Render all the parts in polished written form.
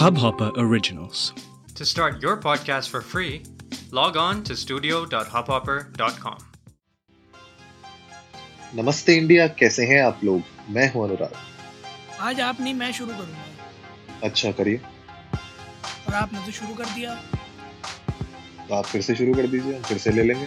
Hubhopper Originals. To start your podcast for free, log on to studio.hubhopper.com. नमस्ते India, कैसे हैं आप लोग? मैं हूं अनुराग। आज आप नहीं, मैं शुरू करूंगा। अच्छा करिए। और आपने तो शुरू कर दिया, तो आप फिर से शुरू कर दीजिए, हम फिर से ले लेंगे।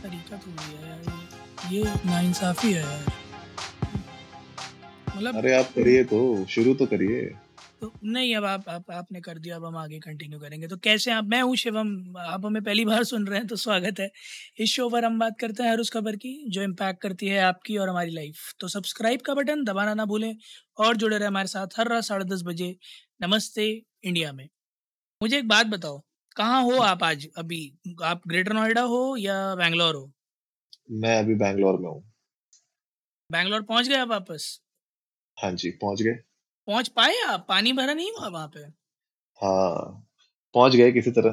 तरीका तो ये नाइंसाफी है यार। मतलब अरे आप करिए तो, शुरू तो करिए। तो नहीं, अब आपने कर दिया, अब हम आगे कंटिन्यू करेंगे। तो कैसे आप? मैं हूँ शिवम। आप हमें पहली बार सुन रहे हैं तो स्वागत है। इस शो पर हम बात करते हैं हर उस खबर की जो इम्पैक्ट करती है आपकी और हमारी लाइफ। तो सब्सक्राइब का बटन दबाना ना भूलें और जुड़े रहे हमारे साथ हर रात 10:30 बजे नमस्ते इंडिया में। मुझे एक बात बताओ, कहाँ हो आप आज? अभी आप ग्रेटर नोएडा हो या बैंगलोर हो? मैं अभी बैंगलोर में हूँ। बैंगलोर पहुँच गए आप वापस? हाँ जी, पहुँच गए। पहुंच पाए आप? पानी भरा नहीं हुआ वहाँ पे? हाँ, पहुंच गए किसी तरह।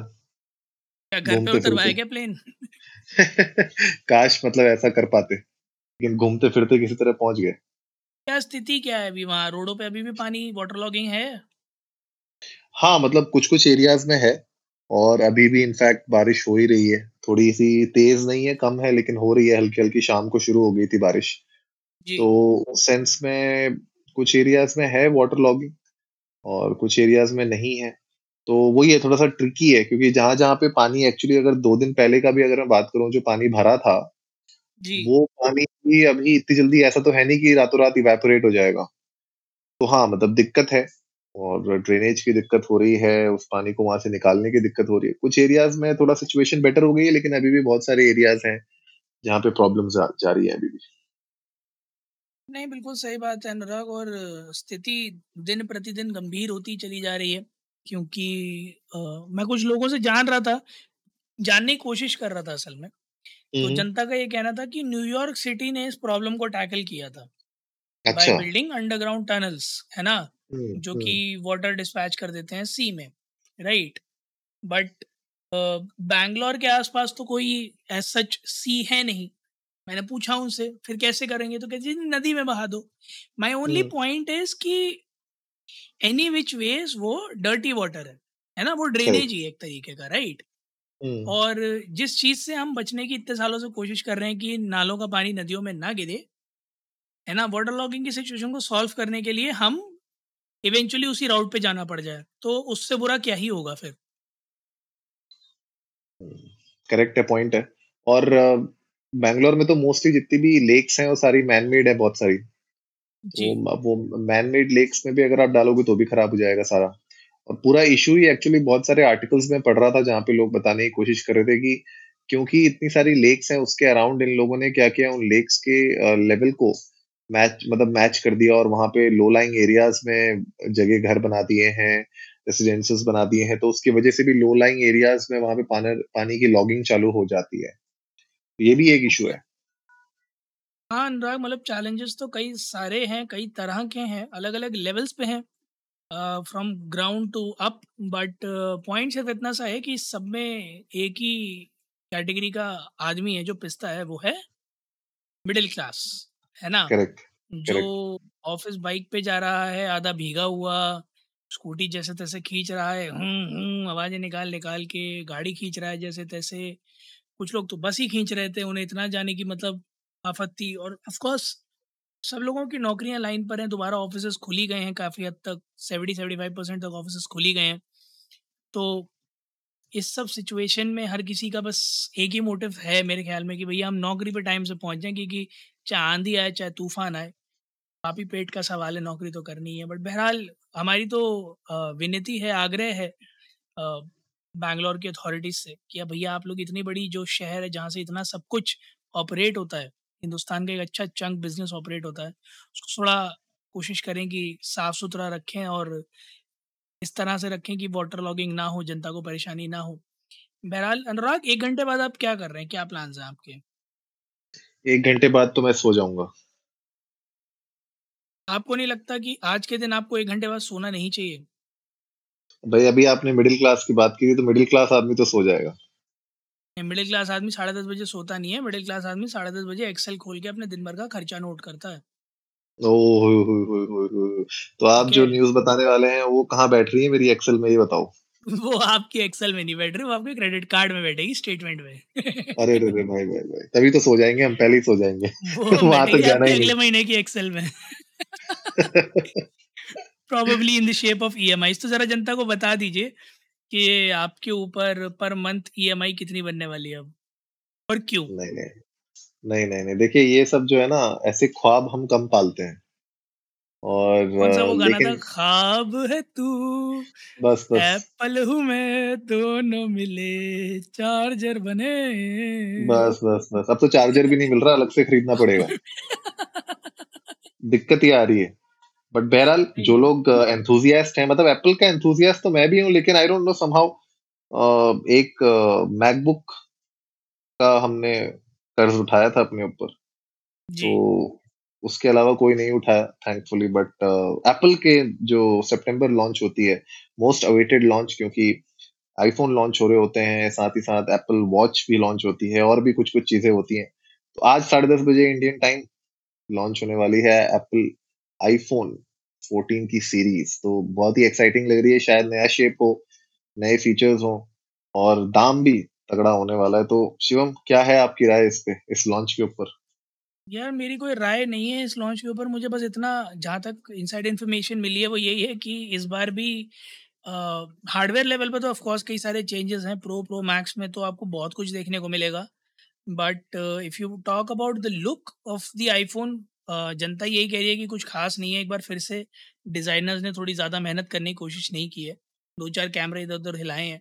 क्या घर पे उतरवाया क्या प्लेन? काश मतलब ऐसा कर पाते, लेकिन घूमते फिरते किसी तरह पहुंच गए। क्या स्थिति क्या है अभी वहाँ? रोडों पे अभी भी पानी, वाटर लॉगिंग है? हाँ, मतलब कुछ कुछ एरियाज में है, और अभी भी इनफैक्ट बारिश हो ही रही है। थोड़ी सी तेज नहीं है, कम है, लेकिन हो रही है हल्की हल्की। शाम को शुरू हो गई थी बारिश, तो उस सेंस में कुछ एरियाज में है वाटर लॉगिंग और कुछ एरियाज में नहीं है। तो वही है, थोड़ा सा ट्रिकी है, क्योंकि जहाँ जहाँ पे पानी एक्चुअली, अगर 2 दिन पहले का भी अगर मैं बात करूँ, जो पानी भरा था जी, वो पानी भी अभी इतनी जल्दी ऐसा तो है नहीं कि रातों रात इवेपोरेट हो जाएगा। तो हाँ, मतलब दिक्कत है, और ड्रेनेज की दिक्कत हो रही है, उस पानी को वहां से निकालने की दिक्कत हो रही है। कुछ एरियाज में थोड़ा सिचुएशन बेटर हो गई है, लेकिन अभी भी बहुत सारे एरियाज हैं जहाँ पे प्रॉब्लम जारी है अभी भी। नहीं, बिल्कुल सही बात है अनुराग। और स्थिति दिन प्रतिदिन गंभीर होती चली जा रही है, क्योंकि मैं कुछ लोगों से जानने की कोशिश कर रहा था असल में। तो जनता का ये कहना था कि न्यूयॉर्क सिटी ने इस प्रॉब्लम को टैकल किया था बाय बिल्डिंग अंडरग्राउंड टनल्स, है ना, जो कि वाटर डिस्पैच कर देते हैं सी में, राइट। बट बैंगलोर के आसपास तो कोई एज सच सी है नहीं। मैंने पूछा उनसे फिर कैसे करेंगे, तो कहते हैं नदी में बहा दो। माय ओनली पॉइंट इज कि एनी विच वेज वो डर्टी वाटर है ना, वो ड्रेनेज ही एक तरीके का, राइट। और जिस चीज से हम बचने की इतने सालों से कोशिश कर रहे हैं कि नालों का पानी नदियों में ना गिरे, है ना, वाटर लॉगिंग की सिचुएशन को सॉल्व करने के लिए हम इवेंचुअली उसी राउट पे जाना पड़ जाए, तो उससे बुरा क्या ही होगा फिर। करेक्ट पॉइंट है। और बैंगलोर में तो मोस्टली जितनी भी लेक्स हैं वो सारी मैनमेड है, बहुत सारी। वो मैनमेड लेक्स में भी अगर आप डालोगे तो भी खराब हो जाएगा सारा। और पूरा इशू ही एक्चुअली, बहुत सारे आर्टिकल्स में पढ़ रहा था जहाँ पे लोग बताने की कोशिश कर रहे थे कि क्योंकि इतनी सारी लेक्स हैं, उसके अराउंड इन लोगों ने क्या किया, उन लेक्स के लेवल को मैच कर दिया, और वहाँ पे लो लाइंग एरियाज में जगह घर बना दिए हैं, रेसिडेंसेस बना दिए हैं। तो उसकी वजह से भी लो लाइंग एरियाज में वहाँ पे पानी की लॉगिंग चालू हो जाती है। ये भी एक इशू है। हाँ अनुराग, मतलब चैलेंजेस तो कई सारे हैं, कई तरह के हैं, अलग अलग लेवल्स पे हैं, from ground to up. But point सिर्फ इतना सा है कि सब में एक ही कैटेगरी का आदमी है जो पिसता है, वो है मिडिल क्लास, है ना। Correct. जो ऑफिस बाइक पे जा रहा है, आधा भीगा हुआ, स्कूटी जैसे तैसे खींच रहा है, आवाजें निकाल निकाल के गाड़ी खींच रहा है जैसे तैसे। कुछ लोग तो बस ही खींच रहे थे, उन्हें इतना जाने की मतलब आफत थी। और ऑफ कोर्स सब लोगों की नौकरियां लाइन पर हैं, दोबारा ऑफिसेज खुली गए हैं काफ़ी हद तक, 70-75% तक ऑफिसेज खुली गए हैं। तो इस सब सिचुएशन में हर किसी का बस एक ही मोटिव है मेरे ख्याल में कि भैया हम नौकरी पे टाइम से पहुंच जाएं, क्योंकि चाहे आंधी आए चाहे तूफान आए, आपकी पेट का सवाल है, नौकरी तो करनी है। बट बहरहाल हमारी तो विनती है, आग्रह है बैंगलोर की अथॉरिटीज से कि भैया आप लोग इतनी बड़ी जो शहर है जहाँ से इतना सब कुछ ऑपरेट होता है, हिंदुस्तान का एक अच्छा चंक बिजनेस ऑपरेट होता है, उसको थोड़ा कोशिश करें कि साफ सुथरा रखें और इस तरह से रखें कि वाटर लॉगिंग ना हो, जनता को परेशानी ना हो। बहरहाल अनुराग, 1 घंटे बाद आप क्या कर रहे हैं, क्या प्लान्स हैं आपके? 1 घंटे बाद तो मैं सो जाऊंगा। आपको नहीं लगता कि आज के दिन आपको 1 घंटे बाद सोना नहीं चाहिए? भाई अभी आपने मिडिल क्लास की बात की, तो मिडिल क्लास आदमी तो सो जाएगा। मिडिल क्लास आदमी 10:30 बजे सोता नहीं है। मिडिल क्लास आदमी 10:30 बजे एक्सेल खोल के अपने दिन भर का खर्चा नोट करता है। ओह, तो आप जो न्यूज बताने वाले हैं वो कहाँ बैठ रही है मेरी एक्सेल में, ये बताओ। वो आपकी एक्सेल में नहीं बैठ रही, वो आपके क्रेडिट कार्ड में बैठेगी, स्टेटमेंट में। अरे रे भाई, तभी तो सो जाएंगे हम, पहले ही सो जाएंगे, वहां तक जाना ही नहीं। अगले महीने की एक्सेल में Probably in the shape of EMIs। तो जरा जनता को बता दीजिए कि आपके ऊपर पर मंथ EMI कितनी बनने वाली है अब और क्यों। नहीं, देखिए ये सब जो है ना, ऐसे ख्वाब हम कम पालते हैं। और कौन सा वो गाना था, ख्वाब है तू बस एप्पल हूं मैं, दोनों मिले चार्जर बने। बस अब तो चार्जर भी नहीं मिल रहा, अलग से खरीदना पड़ेगा। दिक्कत ये आ रही है। बट बहरहाल जो लोग एंथुजियास्ट हैं, मतलब एप्पल का एंथुजियास्ट तो मैं भी हूँ, लेकिन आई डोंट नो समहाउ एक मैकबुक का हमने कर्ज उठाया था अपने ऊपर, तो उसके अलावा कोई नहीं उठाया थैंकफुली। बट एप्पल के जो सितंबर लॉन्च होती है, मोस्ट अवेटेड लॉन्च, क्योंकि आईफोन लॉन्च हो रहे होते हैं, साथ ही साथ एप्पल वॉच भी लॉन्च होती है और भी कुछ कुछ चीजें होती हैं। तो आज 10:30 बजे इंडियन टाइम लॉन्च होने वाली है एप्पल आईफोन 14 की सीरीज। तो बहुत ही एक्साइटिंग लग रही है, शायद नया शेप हो, नए फीचर्स हो और दाम भी तगड़ा होने वाला है। तो शिवम, क्या है आपकी राय इस पे, इस लॉन्च के ऊपर? यार मेरी कोई राय नहीं है इस लॉन्च के ऊपर। मुझे बस इतना, जहाँ तक इनसाइड इन्फॉर्मेशन मिली है वो यही है कि इस बार भी हार्डवेयर लेवल पर तो ऑफकोर्स कई सारे चेंजेस हैं। प्रो मैक्स में तो आपको बहुत कुछ देखने को मिलेगा, but if you talk about the look of the iPhone, जनता यही कह रही है कि कुछ खास नहीं है। एक बार फिर से डिज़ाइनर्स ने थोड़ी ज़्यादा मेहनत करने की कोशिश नहीं की है, 2-4 कैमरे इधर उधर हिलाए हैं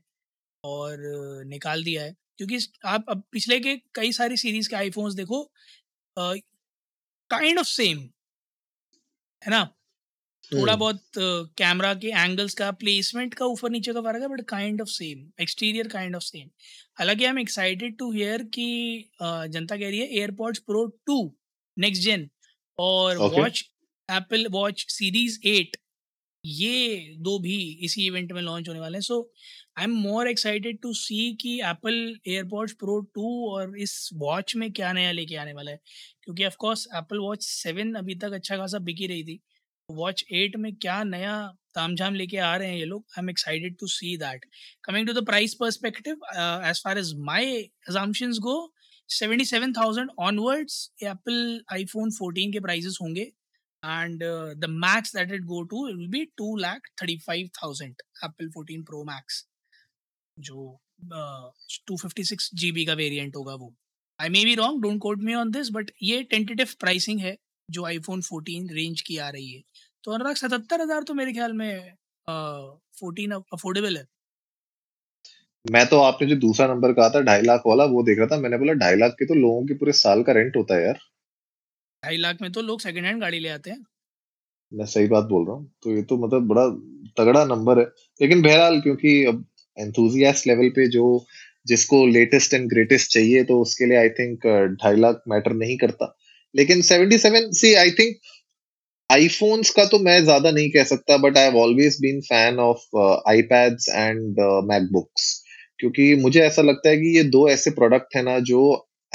और निकाल दिया है। क्योंकि आप अब पिछले के कई सारी सीरीज के आईफोन्स देखो, काइंड ऑफ सेम है ना, थोड़ा बहुत कैमरा के एंगल्स का, प्लेसमेंट का ऊपर नीचे का फर्क है, but kind of same exterior, kind of same. हालांकि I am excited to hear कि जनता कह रही है एयरपॉड्स प्रो 2 नेक्स्ट जेन और वॉच, एप्पल वॉच सीरीज 8, ये दो भी इसी इवेंट में लॉन्च होने वाले हैं। So I am more excited to see कि एप्पल एयरपॉड्स प्रो 2 और इस वॉच में क्या नया लेके आने वाला है, क्योंकि ऑफकोर्स एप्पल वॉच 7 अभी तक अच्छा खासा बिकी रही थी, वॉच 8 में क्या नया तामझाम लेके आ रहे हैं ये लोग। I am excited to see that. Coming to the price perspective, as far as my assumptions go, 77,000 onwards Apple iPhone 14 के प्राइजेस होंगे। And the max that it go to, it will be 235,000 Apple 14 Pro Max, जो 256GB का variant होगा वो। I may be wrong, don't quote me on this, but ये tentative pricing है जो iPhone 14 range की आ रही है। तो अनुराग 77,000 तो मेरे ख्याल में 14 अफोर्डेबल है। मैं तो आपने जो दूसरा नंबर कहा था 2.5 लाख वाला, वो देख रहा था, मैंने बोला 2.5 लाख के तो लोगों के पूरे साल का रेंट होता है यार। 2.5 लाख में तो लोग सेकंड हैंड गाड़ी ले आते हैं। मैं सही बात बोल रहा हूँ? तो ये तो मतलब बड़ा तगड़ा नंबर है। लेकिन बहरहाल क्योंकि अब एंथुसियास्ट लेवल पे जो जिसको लेटेस्ट एंड ग्रेटेस्ट चाहिए, तो उसके लिए आई थिंक 2.5 लाख मैटर नहीं करता। लेकिन 77 सी, आई थिंक आईफोन्स का तो मैं ज्यादा नहीं कह सकता, but I have always been fan of iPads and MacBooks, क्योंकि मुझे ऐसा लगता है कि ये दो ऐसे प्रोडक्ट है ना जो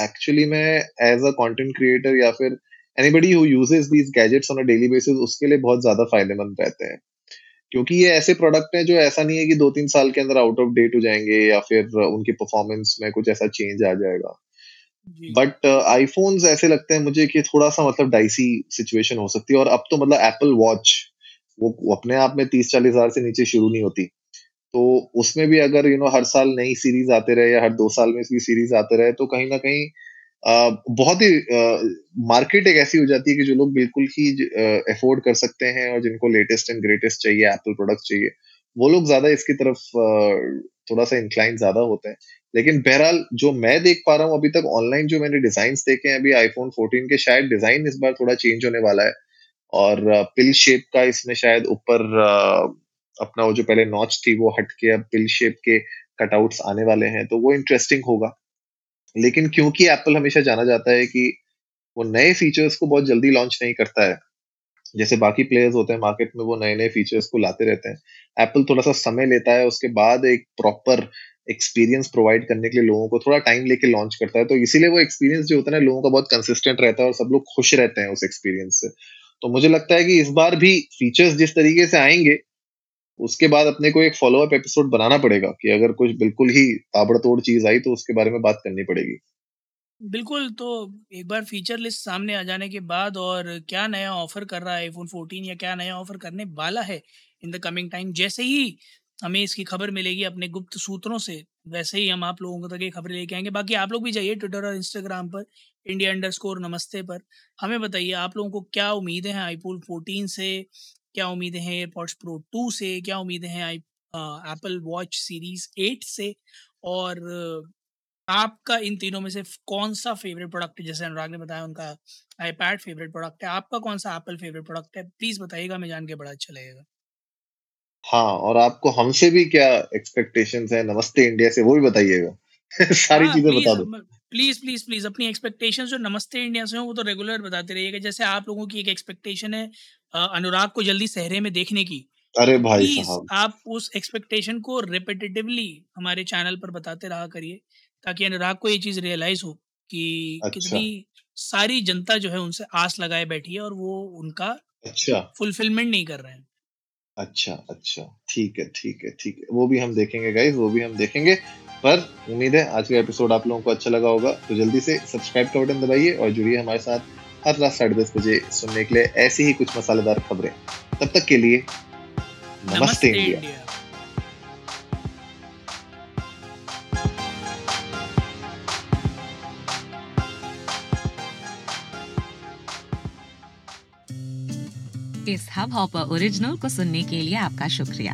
एक्चुअली मैं एज अ कंटेंट क्रिएटर या फिर Anybody who uses these gadgets on a daily basis, उसके लिए बहुत ज्यादा फायदेमंद रहते हैं, क्योंकि ये ऐसे प्रोडक्ट हैं जो ऐसा नहीं है कि 2-3 साल के अंदर आउट ऑफ डेट हो जाएंगे या फिर उनकी परफॉर्मेंस में कुछ ऐसा चेंज आ जाएगा। बट आईफोन्स ऐसे लगते हैं मुझे कि थोड़ा सा मतलब डाइसी सिचुएशन हो सकती है। और अब तो मतलब एप्पल वॉच वो अपने आप में 30-40 हजार से नीचे शुरू नहीं होती, तो उसमें भी अगर यू नो हर साल नई सीरीज आते रहे या हर 2 साल में इसकी सीरीज आते रहे, तो कहीं ना कहीं बहुत ही मार्केट एक ऐसी हो जाती है कि जो लोग बिल्कुल ही अफोर्ड कर सकते हैं और जिनको लेटेस्ट एंड ग्रेटेस्ट चाहिए, एप्पल प्रोडक्ट चाहिए, वो लोग ज्यादा इसकी तरफ थोड़ा सा इंक्लाइन ज्यादा होते हैं। लेकिन बहरहाल जो मैं देख पा रहा हूँ अभी तक ऑनलाइन, जो मैंने डिजाइन देखे हैं अभी आईफोन 14 के, शायद डिजाइन इस बार थोड़ा चेंज होने वाला है और पिल शेप का इसमें शायद ऊपर अपना वो जो पहले नॉच थी वो हट के अब पिल शेप के कटआउट्स आने वाले हैं, तो वो इंटरेस्टिंग होगा। लेकिन क्योंकि एप्पल हमेशा जाना जाता है कि वो नए फीचर्स को बहुत जल्दी लॉन्च नहीं करता है, जैसे बाकी प्लेयर्स होते हैं मार्केट में, वो नए नए फीचर्स को लाते रहते हैं, एप्पल थोड़ा सा समय लेता है, उसके बाद एक प्रॉपर एक्सपीरियंस प्रोवाइड करने के लिए लोगों को थोड़ा टाइम लेके लॉन्च करता है। तो इसीलिए वो एक्सपीरियंस जो होता है ना लोगों का, बहुत कंसिस्टेंट रहता है और सब लोग खुश रहते हैं उस एक्सपीरियंस से। तो मुझे लगता है कि इस बार भी फीचर्स जिस तरीके से आएंगे उसके बाद अपने को एक फॉलोअप एपिसोड बनाना पड़ेगा कि अगर कुछ बिल्कुल ही ताबड़तोड़ चीज आई तो उसके बारे में बात करनी पड़ेगी। बिल्कुल, तो एक बार फीचर लिस्ट सामने आ जाने के बाद और क्या नया ऑफर कर रहा है iPhone 14 या क्या नया ऑफर करने वाला है इन द कमिंग टाइम, जैसे ही हमें इसकी खबर मिलेगी अपने गुप्त सूत्रों से वैसे ही हम आप लोगों तक ये खबर लेके आएंगे। बाकी आप लोग भी जाइए ट्विटर और इंस्टाग्राम पर india_namaste पर, हमें बताइए आप लोगों को क्या उम्मीदें हैं iPhone 14 से, क्या उम्मीदें हैं एयरपॉड्स प्रो 2 से, क्या उम्मीदें हैं एप्पल वॉच सीरीज 8 से, और आपका इन तीनों में से कौन सा फेवरेट प्रोडक्ट है। जैसे अनुराग ने बताया उनका आईपैड फेवरेट प्रोडक्ट है, आपका कौन सा एप्पल फेवरेट प्रोडक्ट है, प्लीज बताइएगा, हमें जान के बड़ा अच्छा लगेगा। हाँ, और आपको हमसे भी क्या एक्सपेक्टेशंस है नमस्ते इंडिया से वो भी बताइएगा। सारी चीजें बता दो प्लीज अपनी एक्सपेक्टेशंस जो नमस्ते इंडिया से हो वो तो रेगुलर बताते रहिएगा। जैसे आप लोगों की एक एक्सपेक्टेशन है अनुराग को जल्दी सहरे में देखने की, अरे भाई साहब आप उस एक्सपेक्टेशन को रिपीटेटिवली हमारे चैनल पर बताते रहा करिए ताकि अनुराग को ये चीज रियलाइज हो कि कितनी सारी जनता जो है उनसे आस लगाए बैठी है और वो उनका फुलफिलमेंट नहीं कर रहे हैं। अच्छा ठीक है वो भी हम देखेंगे गाइस। पर उम्मीद है आज का एपिसोड आप लोगों को अच्छा लगा होगा, तो जल्दी से सब्सक्राइब का बटन दबाइए और जुड़िए हमारे साथ हर रात 10:30 बजे सुनने के लिए ऐसी ही कुछ मसालेदार खबरें। तब तक के लिए नमस्ते इंडिया। इस हबहॉपर ओरिजिनल को सुनने के लिए आपका शुक्रिया।